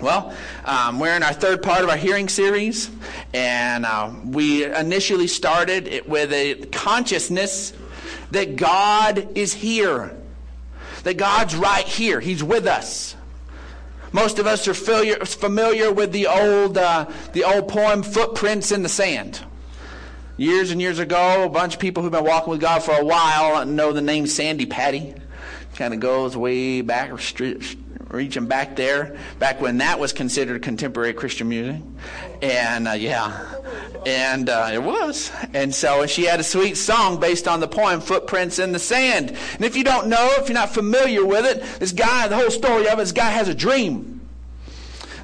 Well, we're in our third part of our hearing series, and we initially started it with a consciousness that God is here, that God's right here. He's with us. Most of us are familiar with the old poem "Footprints in the Sand." Years and years ago, a bunch of people who've been walking with God for a while know the name Sandy Patty. Kind of goes way back, reaching back there, back when that was considered contemporary Christian music. And it was. And so she had a sweet song based on the poem "Footprints in the Sand." And if you don't know, if you're not familiar with it, this guy, the whole story of it, this guy has a dream.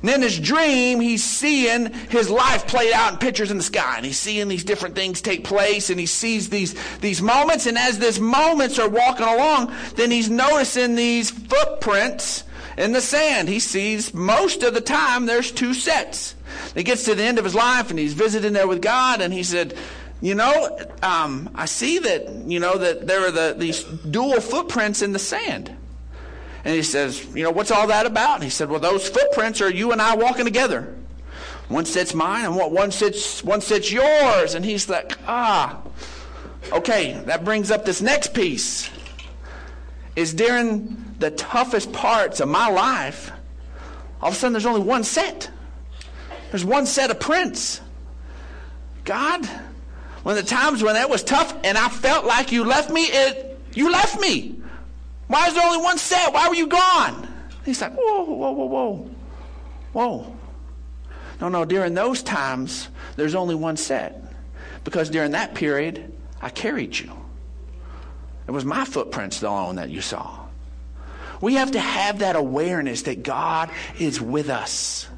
And in his dream, he's seeing his life played out in pictures in the sky. And he's seeing these different things take place. And he sees these moments. And as these moments are walking along, then he's noticing these footprints in the sand. He sees most of the time there's two sets. He gets to the end of his life, and he's visiting there with God. And he said, I see that, that there are these dual footprints in the sand. And he says, what's all that about? And he said, well, those footprints are you and I walking together. One set's mine, and one set's yours. And he's like, okay, that brings up this next piece. Is during the toughest parts of my life, all of a sudden there's only one set. There's one set of prints. God, when the times when that was tough and I felt like you left me, you left me. Why is there only one set? Why were you gone? He's like, whoa. No, during those times, there's only one set. Because during that period, I carried you. It was my footprints, the one that you saw. We have to have that awareness that God is with us.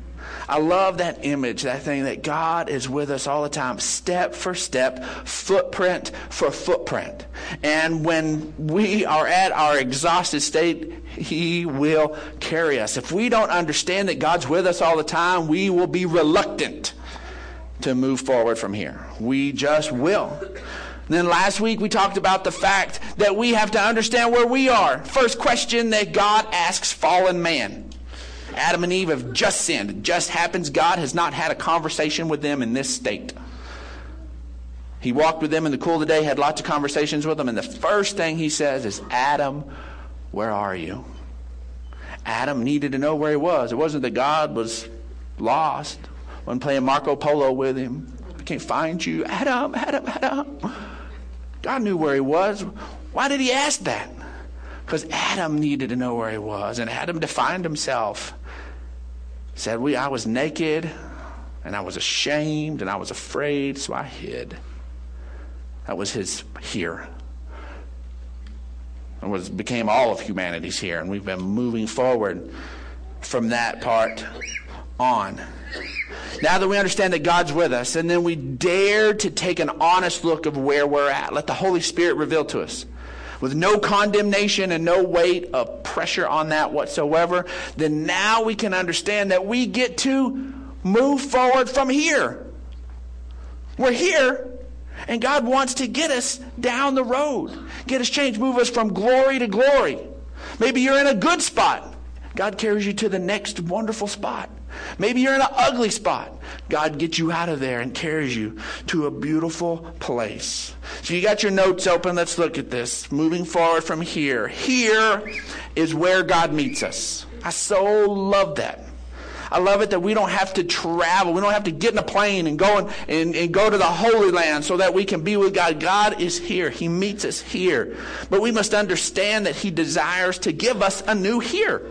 I love that image, that thing that God is with us all the time, step for step, footprint for footprint. And when we are at our exhausted state, He will carry us. If we don't understand that God's with us all the time, we will be reluctant to move forward from here. We just will. And then last week we talked about the fact that we have to understand where we are. First question that God asks fallen man. Adam and Eve have just sinned. It just happens. God has not had a conversation with them in this state. He walked with them in the cool of the day, had lots of conversations with them, and the first thing he says is, Adam, where are you? Adam needed to know where he was. It wasn't that God was lost when playing Marco Polo with him. I can't find you. Adam. God knew where he was. Why did he ask that? Because Adam needed to know where he was, and Adam defined himself. He said, I was naked, and I was ashamed, and I was afraid, so I hid. That was his here. It became all of humanity's here, and we've been moving forward from that part on. Now that we understand that God's with us, and then we dare to take an honest look of where we're at. Let the Holy Spirit reveal to us. With no condemnation and no weight of pressure on that whatsoever, then now we can understand that we get to move forward from here. We're here, and God wants to get us down the road, get us changed, move us from glory to glory. Maybe you're in a good spot. God carries you to the next wonderful spot. Maybe you're in an ugly spot. God gets you out of there and carries you to a beautiful place. So you got your notes open. Let's look at this. Moving forward from here. Here is where God meets us. I so love that. I love it that we don't have to travel. We don't have to get in a plane and go to the Holy Land so that we can be with God. God is here. He meets us here. But we must understand that He desires to give us a new here.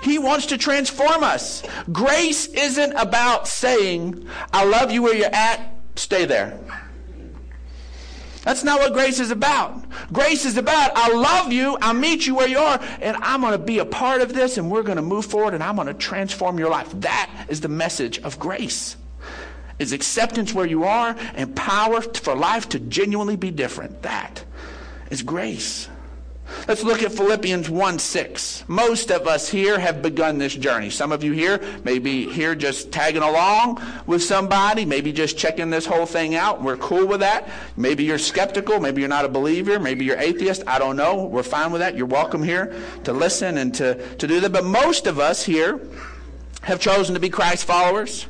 He wants to transform us. Grace isn't about saying, I love you where you're at, stay there. That's not what grace is about. Grace is about, I love you, I meet you where you are, and I'm going to be a part of this, and we're going to move forward, and I'm going to transform your life. That is the message of grace. It's acceptance where you are and power for life to genuinely be different. That is grace. Let's look at Philippians 1:6. Most of us here have begun this journey. Some of you here may be here just tagging along with somebody, maybe just checking this whole thing out. We're cool with that. Maybe you're skeptical. Maybe you're not a believer. Maybe you're atheist. I don't know. We're fine with that. You're welcome here to listen and to do that. But most of us here have chosen to be Christ's followers.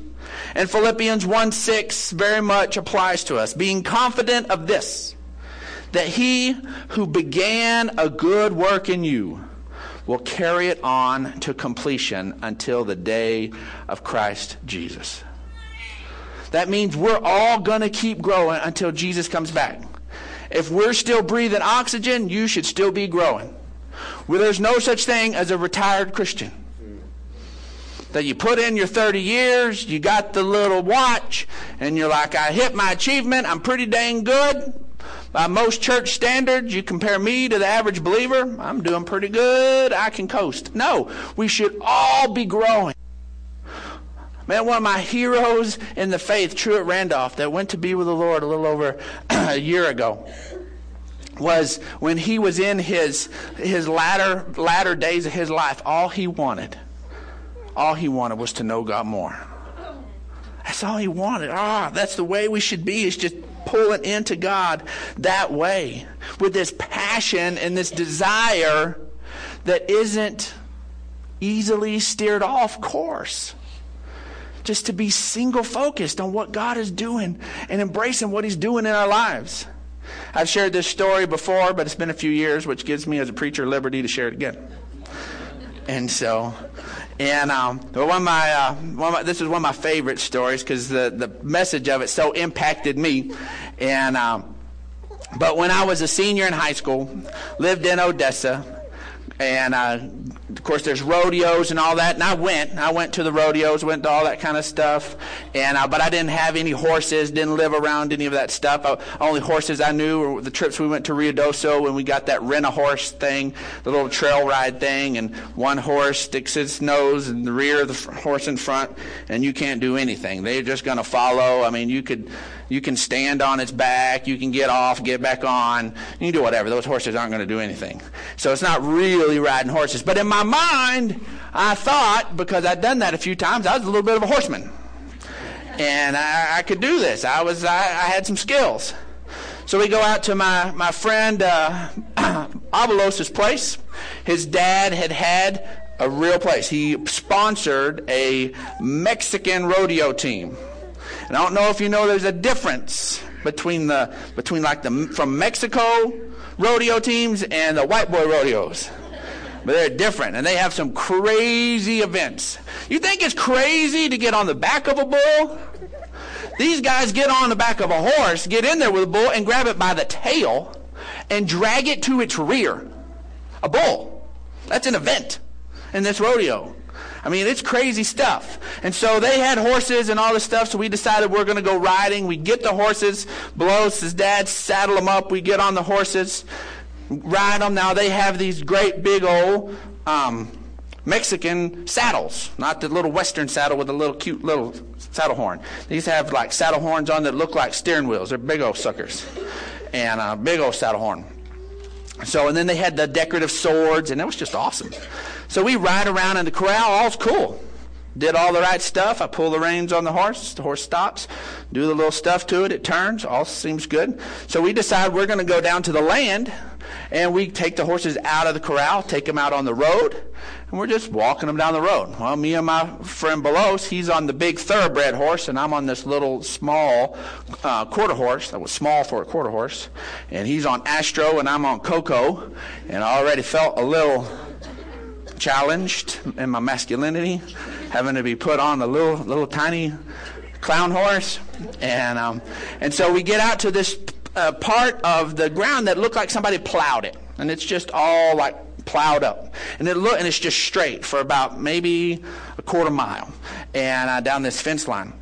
And Philippians 1:6 very much applies to us. Being confident of this, that he who began a good work in you will carry it on to completion until the day of Christ Jesus. That means we're all going to keep growing until Jesus comes back. If we're still breathing oxygen, you should still be growing. Well, there's no such thing as a retired Christian. That you put in your 30 years, you got the little watch, and you're like, I hit my achievement, I'm pretty dang good. By most church standards, you compare me to the average believer, I'm doing pretty good, I can coast. No, we should all be growing. Man, one of my heroes in the faith, Truett Randolph, that went to be with the Lord a little over a year ago, was when he was in his latter days of his life, all he wanted was to know God more. That's all he wanted. That's the way we should be, is just pulling into God that way, with this passion and this desire that isn't easily steered off course. Just to be single focused on what God is doing and embracing what he's doing in our lives. I've shared this story before, but it's been a few years, which gives me as a preacher liberty to share it again. And so, this is one of my favorite stories because the message of it so impacted me. And but when I was a senior in high school, lived in Odessa, and of course there's rodeos and all that, and I went to the rodeos, went to all that kind of stuff, and but I didn't have any horses, didn't live around any of that stuff. Only horses I knew were the trips we went to Rio Doso when we got that rent-a-horse thing, the little trail ride thing, and one horse sticks its nose in the rear of the horse in front, and you can't do anything. They're just going to follow. I mean, you can stand on its back, you can get off, get back on, you can do whatever. Those horses aren't going to do anything. So it's not really riding horses. But in my mind, I thought, because I'd done that a few times, I was a little bit of a horseman. And I could do this. I had some skills. So we go out to my friend Avalos' place. His dad had a real place. He sponsored a Mexican rodeo team. And I don't know if you know, there's a difference between like the from Mexico rodeo teams and the white boy rodeos. But they're different, and they have some crazy events. You think it's crazy to get on the back of a bull? These guys get on the back of a horse, get in there with a bull, and grab it by the tail and drag it to its rear. A bull. That's an event in this rodeo. I mean, it's crazy stuff. And so they had horses and all this stuff, so we decided we're going to go riding. We get the horses. Blows his dad, saddle them up. We get on the horses, ride them. Now they have these great big old Mexican saddles, not the little Western saddle with a little cute little saddle horn. These have like saddle horns on that look like steering wheels. They're big old suckers. And a big old saddle horn. So, and then they had the decorative swords, and it was just awesome. So we ride around in the corral, all's cool. Did all the right stuff. I pull the reins on the horse stops, do the little stuff to it turns, all seems good. So we decide we're going to go down to the land, and we take the horses out of the corral, take them out on the road, and we're just walking them down the road. Well, me and my friend Belos, he's on the big thoroughbred horse, and I'm on this little small quarter horse, that was small for a quarter horse, and he's on Astro, and I'm on Coco, and I already felt a little challenged in my masculinity, having to be put on a little tiny clown horse, and so we get out to this part of the ground that looked like somebody plowed it, and it's just all like plowed up, and it's just straight for about maybe a quarter mile, and down this fence line.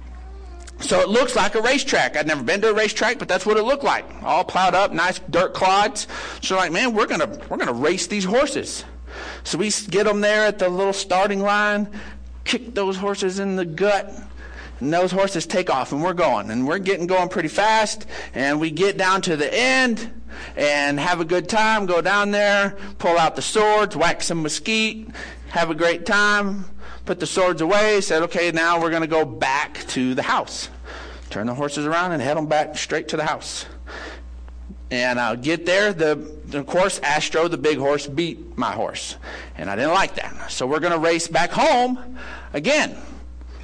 So it looks like a racetrack. I'd never been to a racetrack, but that's what it looked like, all plowed up, nice dirt clods. So like, man, we're gonna race these horses. So we get them there at the little starting line, kick those horses in the gut, and those horses take off, and we're going. And we're getting going pretty fast, and we get down to the end and have a good time, go down there, pull out the swords, whack some mesquite, have a great time, put the swords away, said, okay, now we're going to go back to the house. Turn the horses around and head them back straight to the house. And I'll get there, of course, Astro, the big horse, beat my horse. And I didn't like that. So we're going to race back home again.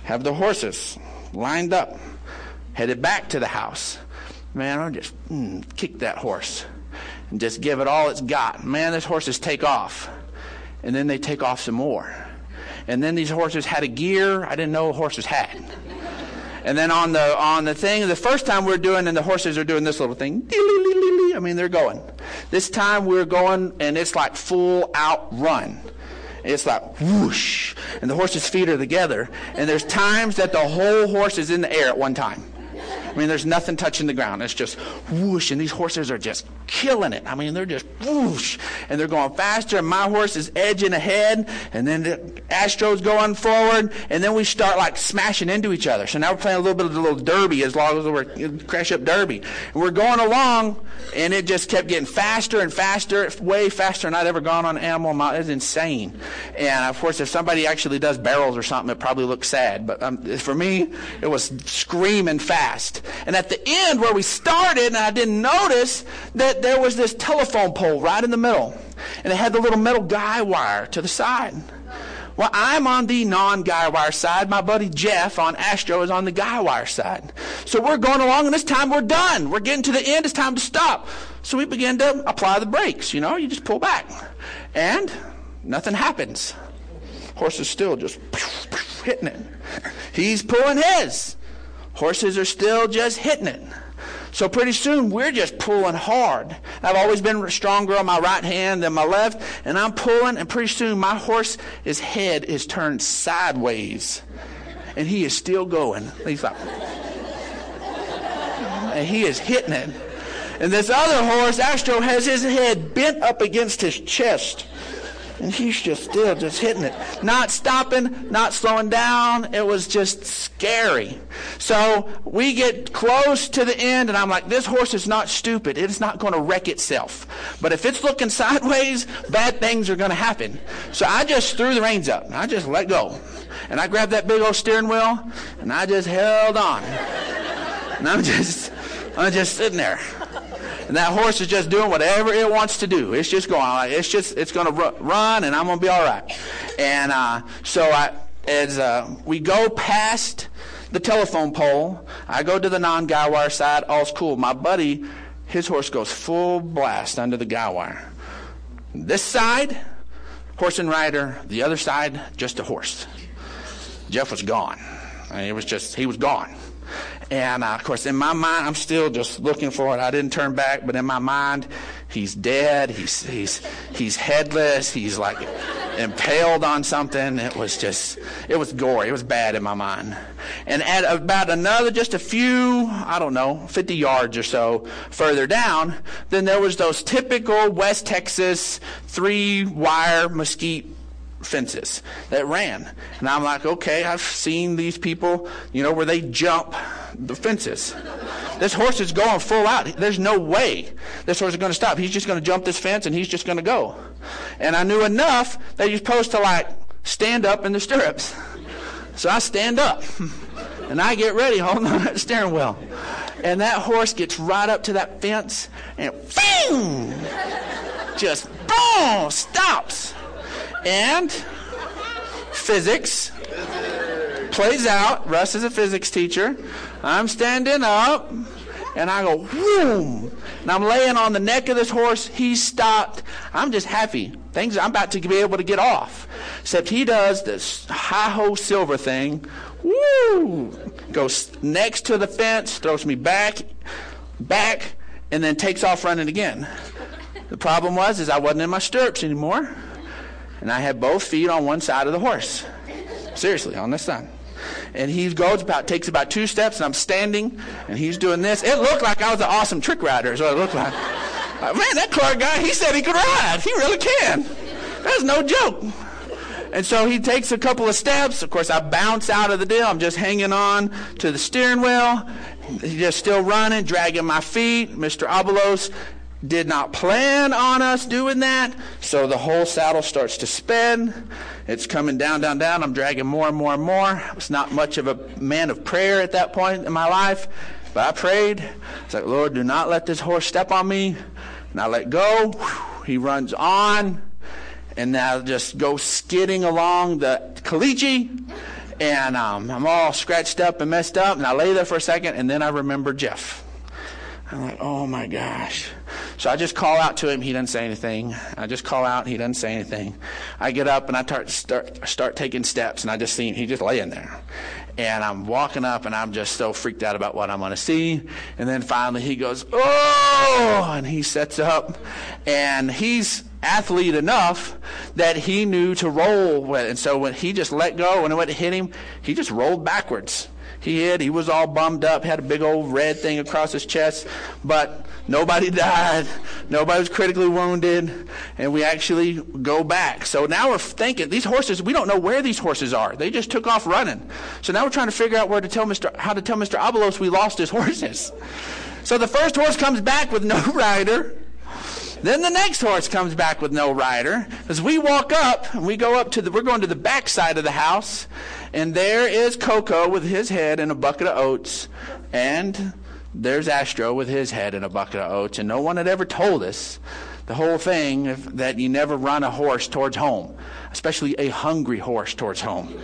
have the horses lined up, headed back to the house. Man, I'll just kick that horse and just give it all it's got. Man, these horses take off. And then they take off some more. And then these horses had a gear I didn't know horses had. And then on the thing, the first time we're doing, and the horses are doing this little thing. I mean, they're going. This time we're going, and it's like full out run. It's like whoosh. And the horse's feet are together. And there's times that the whole horse is in the air at one time. I mean, there's nothing touching the ground. It's just whoosh, and these horses are just killing it. I mean, they're just whoosh, and they're going faster, and my horse is edging ahead, and then the Astro's going forward, and then we start, like, smashing into each other. So now we're playing a little bit of the little derby, as long as we're crash up derby. And we're going along, and it just kept getting faster and faster, way faster than I'd ever gone on an animal mile. It's insane. And, of course, if somebody actually does barrels or something, it probably looks sad. But for me, it was screaming fast. And at the end where we started, and I didn't notice that there was this telephone pole right in the middle. And it had the little metal guy wire to the side. Well, I'm on the non-guy wire side. My buddy Jeff on Astro is on the guy wire side. So we're going along, and this time we're done. We're getting to the end. It's time to stop. So we begin to apply the brakes. You know, you just pull back. And nothing happens. Horse is still just hitting it. He's pulling his. Horses are still just hitting it. So pretty soon, we're just pulling hard. I've always been stronger on my right hand than my left, and I'm pulling, and pretty soon my horse's head is turned sideways, and he is still going. He's like, and he is hitting it. And this other horse, Astro, has his head bent up against his chest, and he's just still just hitting it. Not stopping, not slowing down. It was just scary. So we get close to the end, and I'm like, this horse is not stupid. It's not going to wreck itself. But if it's looking sideways, bad things are going to happen. So I just threw the reins up, and I just let go. And I grabbed that big old steering wheel, and I just held on. And I'm just sitting there. And that horse is just doing whatever it wants to do. It's just going. It's going to run, and I'm going to be all right. And so we go past the telephone pole, I go to the non-guy wire side. All's cool. My buddy, his horse goes full blast under the guy wire. This side, horse and rider. The other side, just a horse. Jeff was gone. I mean, he was gone. And, of course, in my mind, I'm still just looking for it. I didn't turn back, but in my mind, he's dead. He's headless. He's, like, impaled on something. It was gory. It was bad in my mind. And at about just a few, 50 yards or so further down, then there was those typical West Texas 3-wire mesquite fences that ran. And I'm like, okay, I've seen these people, where they jump the fences. This horse is going full out. There's no way this horse is going to stop. He's just going to jump this fence, and he's just going to go. And I knew enough that you're supposed to, stand up in the stirrups. So I stand up, and I get ready, holding on that steering wheel. And that horse gets right up to that fence, and boom! Just boom! Stops. And physics plays out. Russ is a physics teacher. I'm standing up, and I go, whoom. And I'm laying on the neck of this horse. He stopped. I'm just happy. I'm about to be able to get off. Except he does this hi-ho silver thing. Woo! Goes next to the fence, throws me back, and then takes off running again. The problem was I wasn't in my stirrups anymore. And I had both feet on one side of the horse. Seriously, on this side. And he takes about 2 steps, and I'm standing, and he's doing this. It looked like I was an awesome trick rider is what it looked like. Man, that Clark guy, he said he could ride. He really can. That's no joke. And so he takes a couple of steps. Of course, I bounce out of the deal. I'm just hanging on to the steering wheel. He's just still running, dragging my feet. Mr. Avalos did not plan on us doing that, so the whole saddle starts to spin. It's coming down, down, down. I'm dragging more and more and more. I was not much of a man of prayer at that point in my life, but I prayed. It's like, Lord, do not let this horse step on me. And I let go. Whew, he runs on, and I just go skidding along the caliche, and I'm all scratched up and messed up, and I lay there for a second, and then I remember Jeff. I'm like, oh my gosh. So I just call out to him. He doesn't say anything. I just call out. He doesn't say anything. I get up and I start taking steps, and I just see him. He's just laying there. And I'm walking up, and I'm just so freaked out about what I'm going to see. And then finally he goes, oh, and he sets up. And he's athlete enough that he knew to roll with. And so when he just let go and it went to hit him, he just rolled backwards. He was all bummed up, had a big old red thing across his chest, but nobody died. Nobody was critically wounded, and we actually go back. So now we're thinking, these horses, we don't know where these horses are. They just took off running. So now we're trying to figure out how to tell Mr. Avalos we lost his horses. So the first horse comes back with no rider. Then the next horse comes back with no rider. As we walk up, and we go up to we're going to the back side of the house, and there is Coco with his head in a bucket of oats, and there's Astro with his head in a bucket of oats, and no one had ever told us the whole thing that you never run a horse towards home, especially a hungry horse towards home.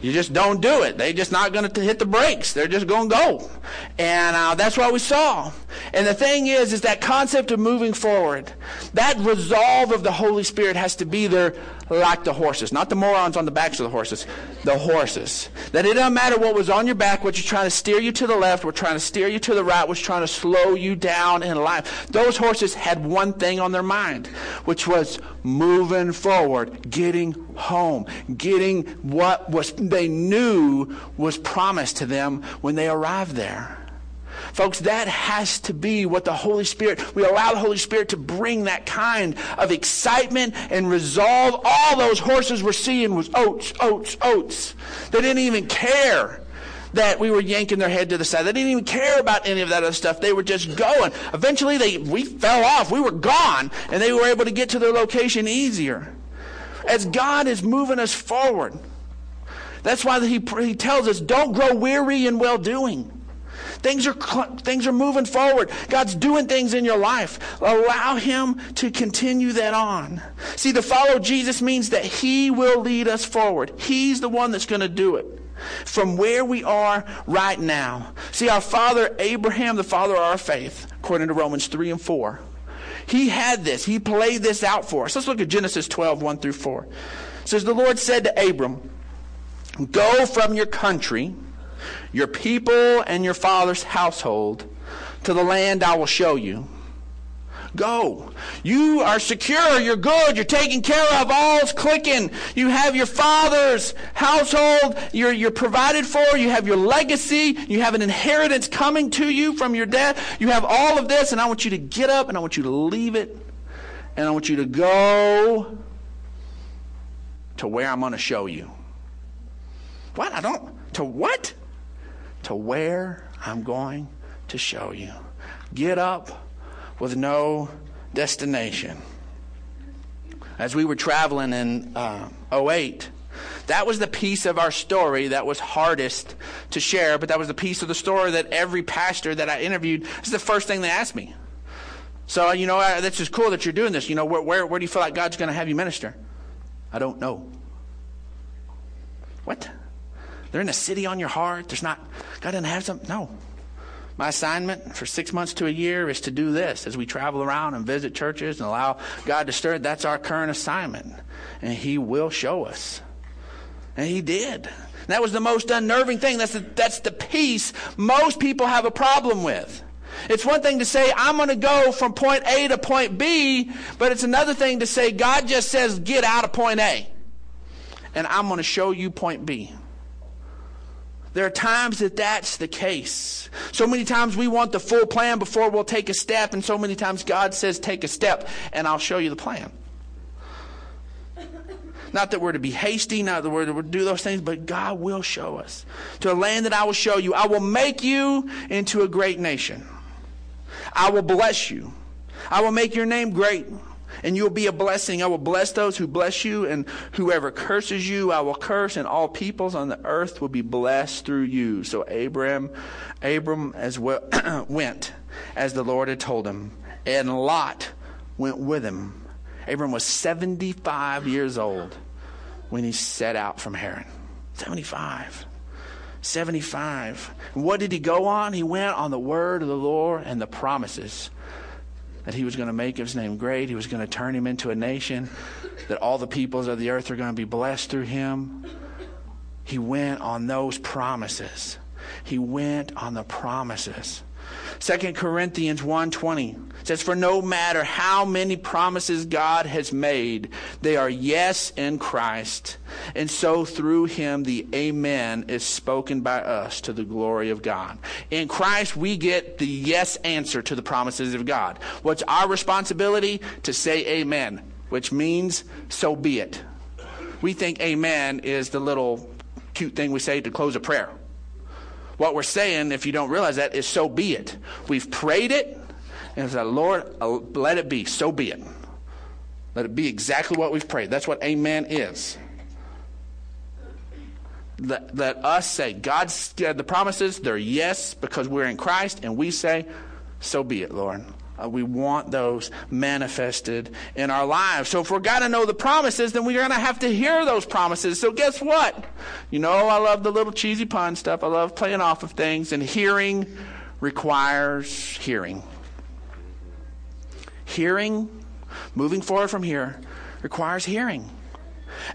You just don't do it. They're just not going to hit the brakes. They're just going to go. And that's what we saw. And the thing is that concept of moving forward, that resolve of the Holy Spirit has to be there like the horses, not the morons on the backs of the horses. That it doesn't matter what was on your back, what you're trying to steer you to the left, what's trying to steer you to the right, what's trying to slow you down in life. Those horses had one thing on their mind, which was moving forward, getting home, getting what was they knew was promised to them when they arrived there. Folks, that has to be what the Holy Spirit, we allow the Holy Spirit to bring that kind of excitement and resolve. All those horses were seeing was oats, oats, oats. They didn't even care that we were yanking their head to the side. They didn't even care about any of that other stuff. They were just going. Eventually, we fell off. We were gone, and they were able to get to their location easier. As God is moving us forward, that's why he tells us, don't grow weary in well-doing. Things are moving forward. God's doing things in your life. Allow him to continue that on. See, to follow Jesus means that he will lead us forward. He's the one that's going to do it from where we are right now. See, our father Abraham, the father of our faith, according to Romans 3 and 4, he had this. He played this out for us. Let's look at Genesis 12, 1 through 4. It says, the Lord said to Abram, go from your country, your people, and your father's household to the land I will show you. Go. You are secure. You're good. You're taken care of. All's clicking. You have your father's household. You're provided for. You have your legacy. You have an inheritance coming to you from your dad. You have all of this, and I want you to get up, and I want you to leave it, and I want you to go to where I'm going to show you. What? I don't. To what? To where I'm going to show you. Get up with no destination. As we were traveling in 08, that was the piece of our story that was hardest to share, but that was the piece of the story that every pastor that I interviewed, this is the first thing they asked me. So, this is cool that you're doing this. Where do you feel like God's going to have you minister? I don't know. What? They're in a city on your heart. There's not, God doesn't have something. No. My assignment for 6 months to a year is to do this as we travel around and visit churches and allow God to stir. That's our current assignment. And he will show us. And he did. And that was the most unnerving thing. That's the piece most people have a problem with. It's one thing to say, I'm going to go from point A to point B, but it's another thing to say, God just says, get out of point A. And I'm going to show you point B. There are times that that's the case. So many times we want the full plan before we'll take a step, and so many times God says, take a step, and I'll show you the plan. Not that we're to be hasty, not that we're to do those things, but God will show us. To a land that I will show you. I will make you into a great nation. I will bless you. I will make your name great, and you'll be a blessing. I will bless those who bless you, and whoever curses you, I will curse, and all peoples on the earth will be blessed through you. So Abram as well went as the Lord had told him, and Lot went with him. Abram was 75 years old when he set out from Haran. 75. 75. And what did he go on? He went on the word of the Lord and the promises that he was going to make his name great. He was going to turn him into a nation, that all the peoples of the earth are going to be blessed through him. He went on those promises. He went on the promises. 2 Corinthians 1:20 says, "For no matter how many promises God has made, they are yes in Christ. And so through him the amen is spoken by us to the glory of God." In Christ we get the yes answer to the promises of God. What's our responsibility? To say amen, which means so be it. We think amen is the little cute thing we say to close a prayer. What we're saying, if you don't realize that, is so be it. We've prayed it, and it's like, Lord, let it be. So be it. Let it be exactly what we've prayed. That's what amen is. Let us say, God's the promises, they're yes, because we're in Christ, and we say, so be it, Lord. We want those manifested in our lives. So if we're going to know the promises, then we're going to have to hear those promises. So guess what? You know, I love the little cheesy pun stuff. I love playing off of things. And hearing requires hearing. Hearing, moving forward from here, requires hearing.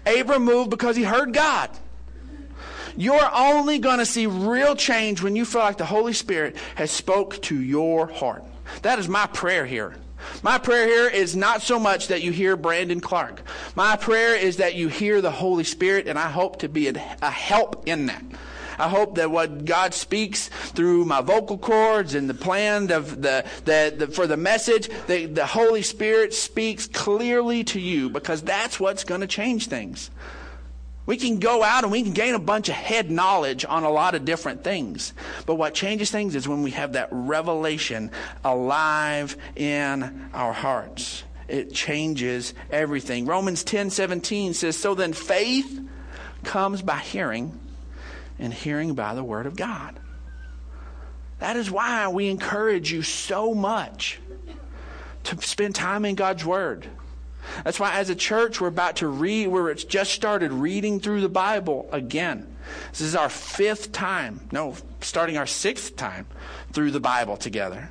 Abram moved because he heard God. You're only going to see real change when you feel like the Holy Spirit has spoke to your heart. That is my prayer here. My prayer here is not so much that you hear Brandon Clark. My prayer is that you hear the Holy Spirit, and I hope to be a help in that. I hope that what God speaks through my vocal cords and the plan of for the message, the Holy Spirit speaks clearly to you, because that's what's going to change things. We can go out and we can gain a bunch of head knowledge on a lot of different things. But what changes things is when we have that revelation alive in our hearts. It changes everything. Romans 10:17 says, "So then faith comes by hearing, and hearing by the word of God." That is why we encourage you so much to spend time in God's word. That's why as a church we're about to read, we're just started reading through the Bible again. This is our sixth time through the Bible together.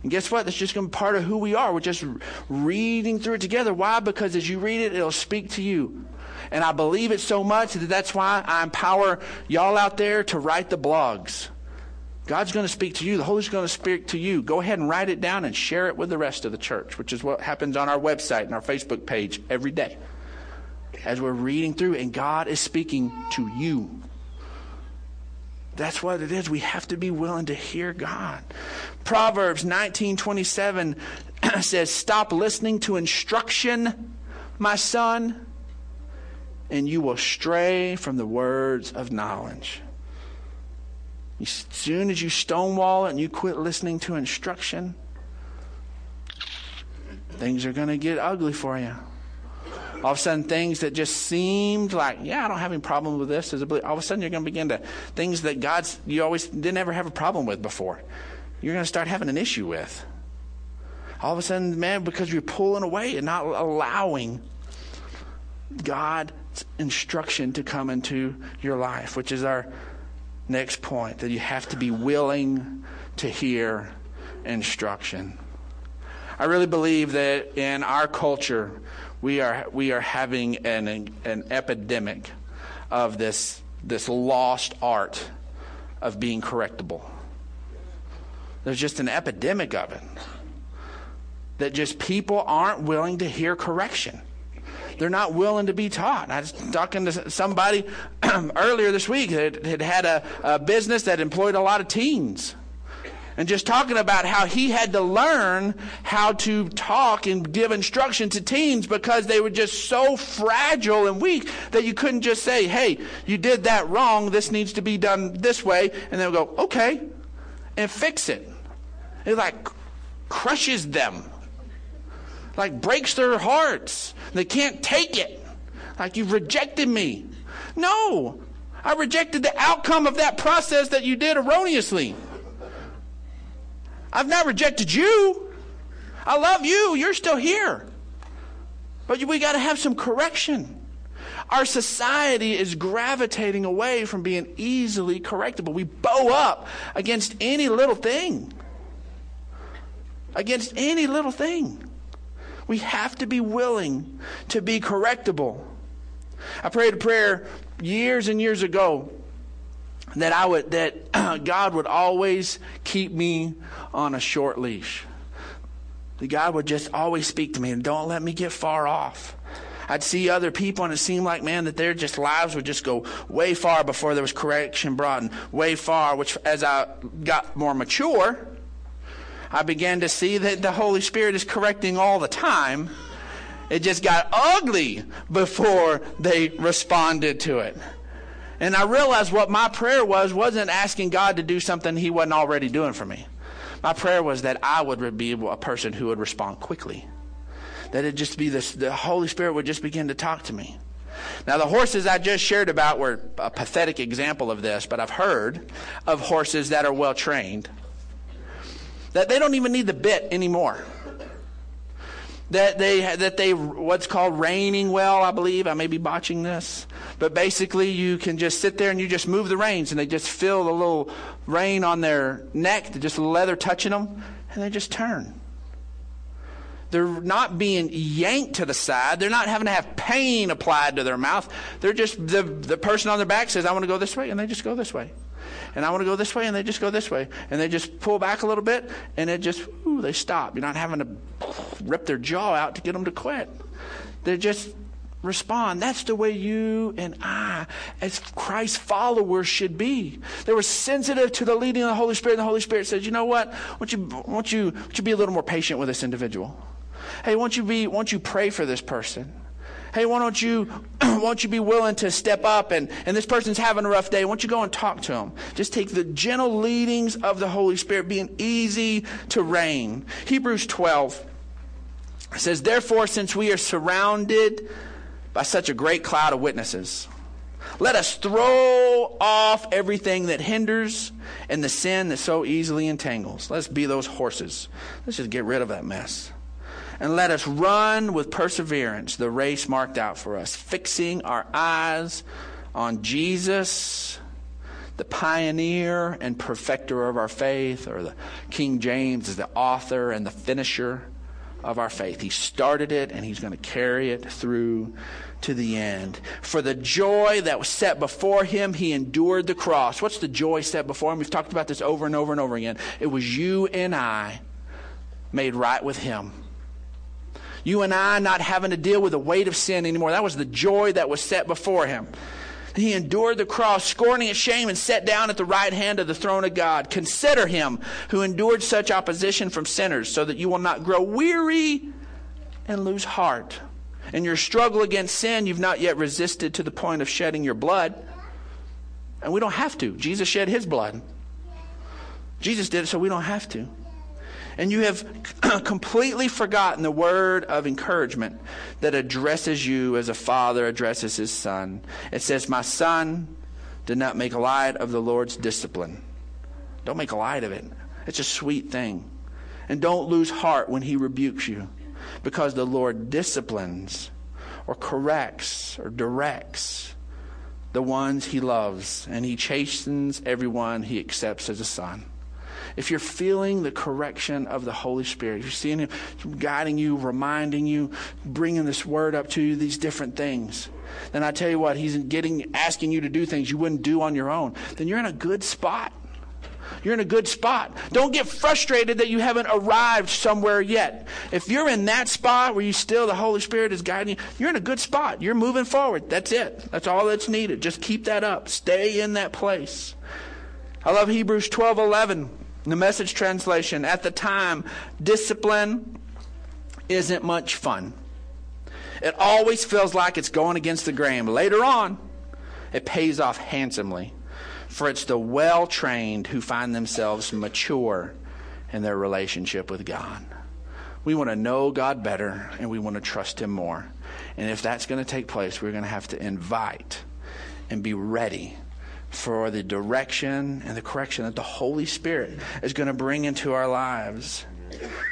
And guess what? That's just going to be part of who we are. We're just reading through it together. Why? Because as you read it, it'll speak to you. And I believe it so much that that's why I empower y'all out there to write the blogs. God's going to speak to you. The Holy Spirit's going to speak to you. Go ahead and write it down and share it with the rest of the church, which is what happens on our website and our Facebook page every day. As we're reading through, and God is speaking to you. That's what it is. We have to be willing to hear God. Proverbs 19:27 says, "Stop listening to instruction, my son, and you will stray from the words of knowledge." As soon as you stonewall it and you quit listening to instruction, things are going to get ugly for you. All of a sudden, things that just seemed like, I don't have any problem with this, all of a sudden you're going to begin to, things that you always didn't ever have a problem with before, you're going to start having an issue with. All of a sudden, because you're pulling away and not allowing God's instruction to come into your life, which is our next point, that you have to be willing to hear instruction. I really believe that in our culture, we are having an epidemic of this lost art of being correctable. There's just an epidemic of it. That just people aren't willing to hear correction. They're not willing to be taught. I was talking to somebody earlier this week that had a business that employed a lot of teens. And just talking about how he had to learn how to talk and give instruction to teens, because they were just so fragile and weak that you couldn't just say, "Hey, you did that wrong. This needs to be done this way." And they'll go, "Okay," and fix it. It like crushes them. Like breaks their hearts. They can't take it. Like, "You've rejected me." No, I rejected the outcome of that process that you did erroneously. I've not rejected you. I love you. You're still here. But we got to have some correction. Our society is gravitating away from being easily correctable. We bow up against any little thing. Against any little thing. We have to be willing to be correctable. I prayed a prayer years and years ago that God would always keep me on a short leash. That God would just always speak to me and don't let me get far off. I'd see other people and it seemed like, man, that their just lives would just go way far before there was correction brought in, way far, which as I got more mature, I began to see that the Holy Spirit is correcting all the time. It just got ugly before they responded to it. And I realized what my prayer wasn't asking God to do something he wasn't already doing for me. My prayer was that I would be a person who would respond quickly. That it just be this, the Holy Spirit would just begin to talk to me. Now, the horses I just shared about were a pathetic example of this, but I've heard of horses that are well trained that they don't even need the bit anymore. That they what's called reining well, I believe. I may be botching this. But basically, you can just sit there and you just move the reins, and they just feel the little rein on their neck, just leather touching them, and they just turn. They're not being yanked to the side. They're not having to have pain applied to their mouth. They're just, the person on their back says, I want to go this way, and they just go this way. And I want to go this way, and they just go this way. And they just pull back a little bit, and it just, they stop. You're not having to rip their jaw out to get them to quit. They just respond. That's the way you and I, as Christ followers, should be. They were sensitive to the leading of the Holy Spirit, and the Holy Spirit says, you know what? Won't you be a little more patient with this individual? Hey, won't you pray for this person? Hey, won't you be willing to step up and this person's having a rough day. Won't you go and talk to him? Just take the gentle leadings of the Holy Spirit, being easy to reign. Hebrews 12 says, therefore, since we are surrounded by such a great cloud of witnesses, let us throw off everything that hinders and the sin that so easily entangles. Let's be those horses. Let's just get rid of that mess. And let us run with perseverance the race marked out for us, fixing our eyes on Jesus, the pioneer and perfecter of our faith, or the King James is the author and the finisher of our faith. He started it, and he's going to carry it through to the end. For the joy that was set before him, he endured the cross. What's the joy set before him? We've talked about this over and over and over again. It was you and I made right with him. You and I not having to deal with the weight of sin anymore. That was the joy that was set before him. He endured the cross, scorning its shame, and sat down at the right hand of the throne of God. Consider him who endured such opposition from sinners, so that you will not grow weary and lose heart. In your struggle against sin, you've not yet resisted to the point of shedding your blood. And we don't have to. Jesus shed his blood. Jesus did it, so we don't have to. And you have completely forgotten the word of encouragement that addresses you as a father addresses his son. It says, my son, do not make light of the Lord's discipline. Don't make light of it. It's a sweet thing. And don't lose heart when he rebukes you, because the Lord disciplines or corrects or directs the ones he loves, and he chastens everyone he accepts as a son. If you're feeling the correction of the Holy Spirit, you're seeing him guiding you, reminding you, bringing this word up to you, these different things, then I tell you what, he's asking you to do things you wouldn't do on your own. Then you're in a good spot. You're in a good spot. Don't get frustrated that you haven't arrived somewhere yet. If you're in that spot where you still, the Holy Spirit is guiding you, you're in a good spot. You're moving forward. That's it. That's all that's needed. Just keep that up. Stay in that place. I love Hebrews 12:11. The Message translation, at the time, discipline isn't much fun. It always feels like it's going against the grain. Later on, it pays off handsomely, for it's the well-trained who find themselves mature in their relationship with God. We want to know God better, and we want to trust him more. And if that's going to take place, we're going to have to invite and be ready for the direction and the correction that the Holy Spirit is going to bring into our lives.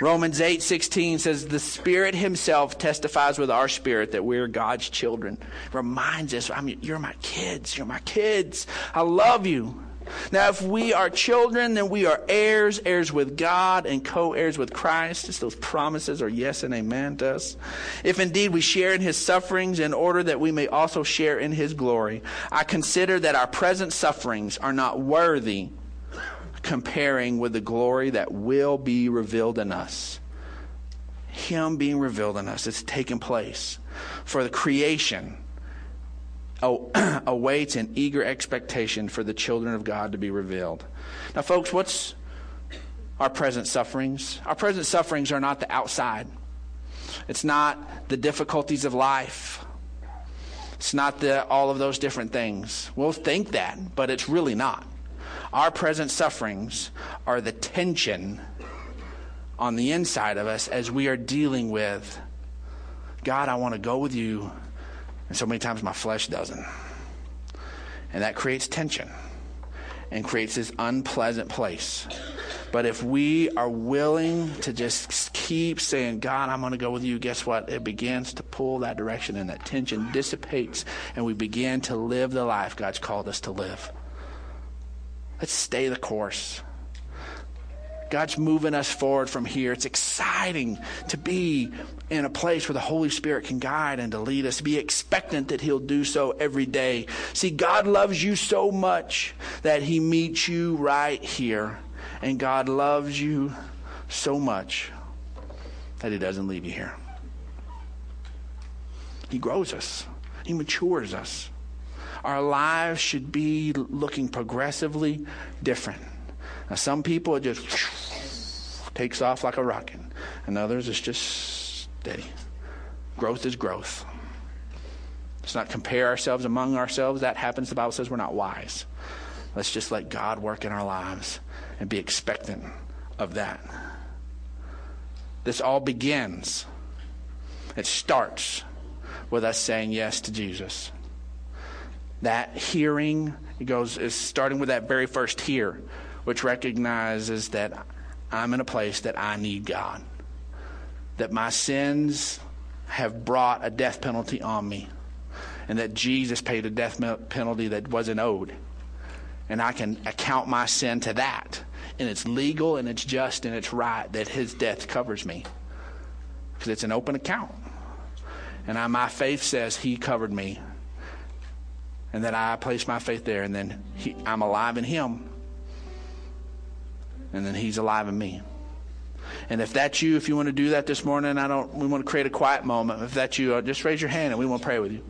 Romans 8:16 says, the Spirit himself testifies with our spirit that we're God's children. Reminds us, you're my kids. You're my kids. I love you. Now, if we are children, then we are heirs, heirs with God and co-heirs with Christ, as those promises are yes and amen to us. If indeed we share in his sufferings in order that we may also share in his glory, I consider that our present sufferings are not worthy comparing with the glory that will be revealed in us. Him being revealed in us, it's taken place for the creation. Awaits an eager expectation for the children of God to be revealed. Now, folks, what's our present sufferings? Our present sufferings are not the outside. It's not the difficulties of life. It's not all of those different things. We'll think that, but it's really not. Our present sufferings are the tension on the inside of us as we are dealing with, God, I want to go with you. And so many times my flesh doesn't. And that creates tension and creates this unpleasant place. But if we are willing to just keep saying, God, I'm going to go with you, guess what? It begins to pull that direction, and that tension dissipates, and we begin to live the life God's called us to live. Let's stay the course. God's moving us forward from here. It's exciting to be in a place where the Holy Spirit can guide and to lead us. Be expectant that he'll do so every day. See, God loves you so much that he meets you right here. And God loves you so much that he doesn't leave you here. He grows us. He matures us. Our lives should be looking progressively different. Now, some people, it just takes off like a rocket, and others, it's just steady. Growth is growth. Let's not compare ourselves among ourselves. That happens. The Bible says we're not wise. Let's just let God work in our lives and be expectant of that. This all begins. It starts with us saying yes to Jesus. That hearing, is starting with that very first hear, which recognizes that I'm in a place that I need God, that my sins have brought a death penalty on me, and that Jesus paid a death penalty that wasn't owed. And I can account my sin to that, and it's legal and it's just and it's right that his death covers me, because it's an open account. And my faith says he covered me, and that I place my faith there, and then I'm alive in him. And then he's alive in me. And if that's you, if you want to do that this morning, we want to create a quiet moment. If that's you, just raise your hand and we want to pray with you.